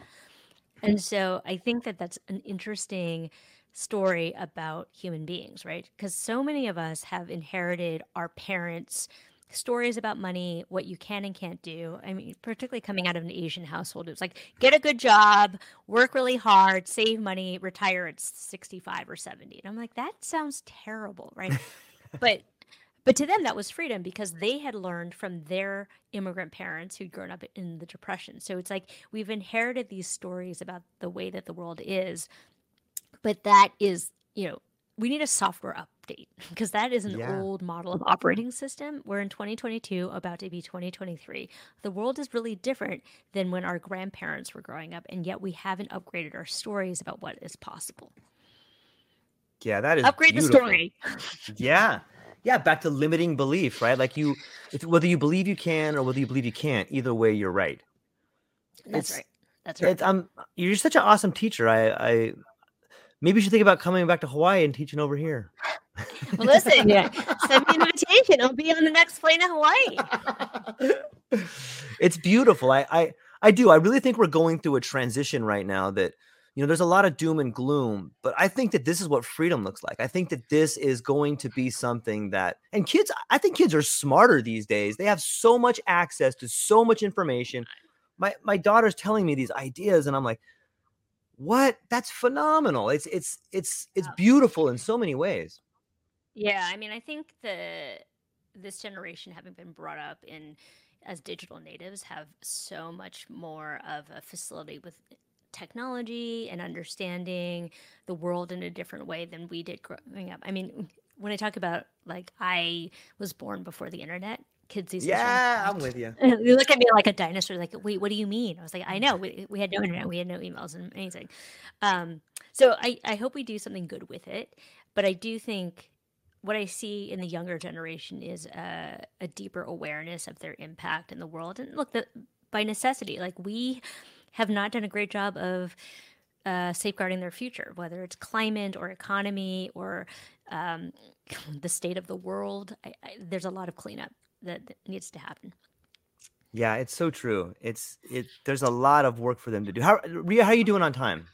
And so I think that that's an interesting story about human beings, right? Because so many of us have inherited our parents' stories about money, what you can and can't do. I mean, particularly coming out of an Asian household, it was like, get a good job, work really hard, save money, retire at sixty-five or seventy. And I'm like, that sounds terrible, right? but but to them, that was freedom because they had learned from their immigrant parents who'd grown up in the Depression. So it's like we've inherited these stories about the way that the world is, but that is, you know, we need a software up. Date, because that is an yeah. old model of operating system. We're in twenty twenty-two, about to be twenty twenty-three. The world is really different than when our grandparents were growing up, and yet we haven't upgraded our stories about what is possible. Yeah, that is upgrade beautiful. The story. yeah, yeah, back to limiting belief, right? Like you, if, whether you believe you can or whether you believe you can't, either way, you're right. That's it's, right. That's right. It's, I'm, you're such an awesome teacher. I, I maybe you should think about coming back to Hawaii and teaching over here. Well, listen, yeah. Send me an invitation. I'll be on the next plane to Hawaii. It's beautiful. I, I, I do. I really think we're going through a transition right now that, you know, there's a lot of doom and gloom, but I think that this is what freedom looks like. I think that this is going to be something that, and kids, I think kids are smarter these days. They have so much access to so much information. My, my daughter's telling me these ideas and I'm like, what? That's phenomenal. It's, it's, it's, it's beautiful in so many ways. Yeah, I mean, I think the this generation, having been brought up in as digital natives, have so much more of a facility with technology and understanding the world in a different way than we did growing up. I mean, when I talk about, like, I was born before the internet. Kids these days. Yeah, I'm with you. They look at me like a dinosaur, like, wait, what do you mean? I was like, I know. We, we had no internet. We had no emails and anything. Um, so I, I hope we do something good with it. But I do think... what I see in the younger generation is a, a deeper awareness of their impact in the world. And look, the, by necessity, like we have not done a great job of uh, safeguarding their future, whether it's climate or economy or um, the state of the world. I, I, there's a lot of cleanup that, that needs to happen. Yeah, it's so true. It's it. There's a lot of work for them to do. How, Rhea, how are you doing on time?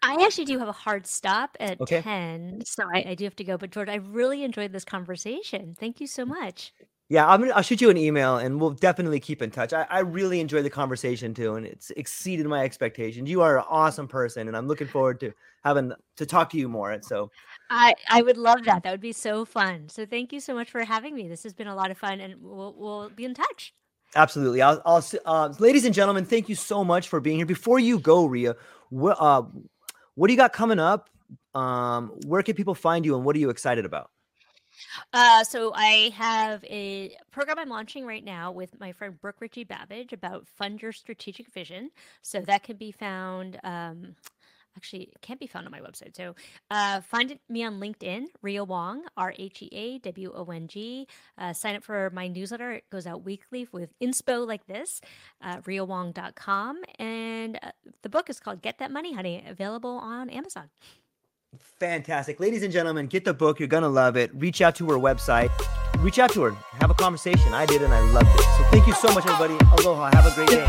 I actually do have a hard stop at okay. ten, so I, I do have to go. But George, I really enjoyed this conversation. Thank you so much. Yeah, I'm gonna, I'll shoot you an email, and we'll definitely keep in touch. I, I really enjoyed the conversation too, and it's exceeded my expectations. You are an awesome person, and I'm looking forward to having to talk to you more. So, I, I would love that. That would be so fun. So thank you so much for having me. This has been a lot of fun, and we'll we'll be in touch. Absolutely. I'll, I'll uh, ladies and gentlemen, thank you so much for being here. Before you go, Rhea, what, uh, what do you got coming up? Um, where can people find you and what are you excited about? Uh, so I have a program I'm launching right now with my friend Brooke Richie Babbage about Fund Your Strategic Vision. So that can be found, um, actually it can't be found on my website. So uh, find me on LinkedIn, Rhea Wong, R H E A W O N G. Uh, sign up for my newsletter. It goes out weekly with inspo like this, uh, rhea wong dot com. And uh, the book is called Get That Money, Honey, available on Amazon. Fantastic. Ladies and gentlemen, get the book. You're going to love it. Reach out to her website. Reach out to her. Have a conversation. I did and I loved it. So thank you so much, everybody. Aloha. Have a great day.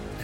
I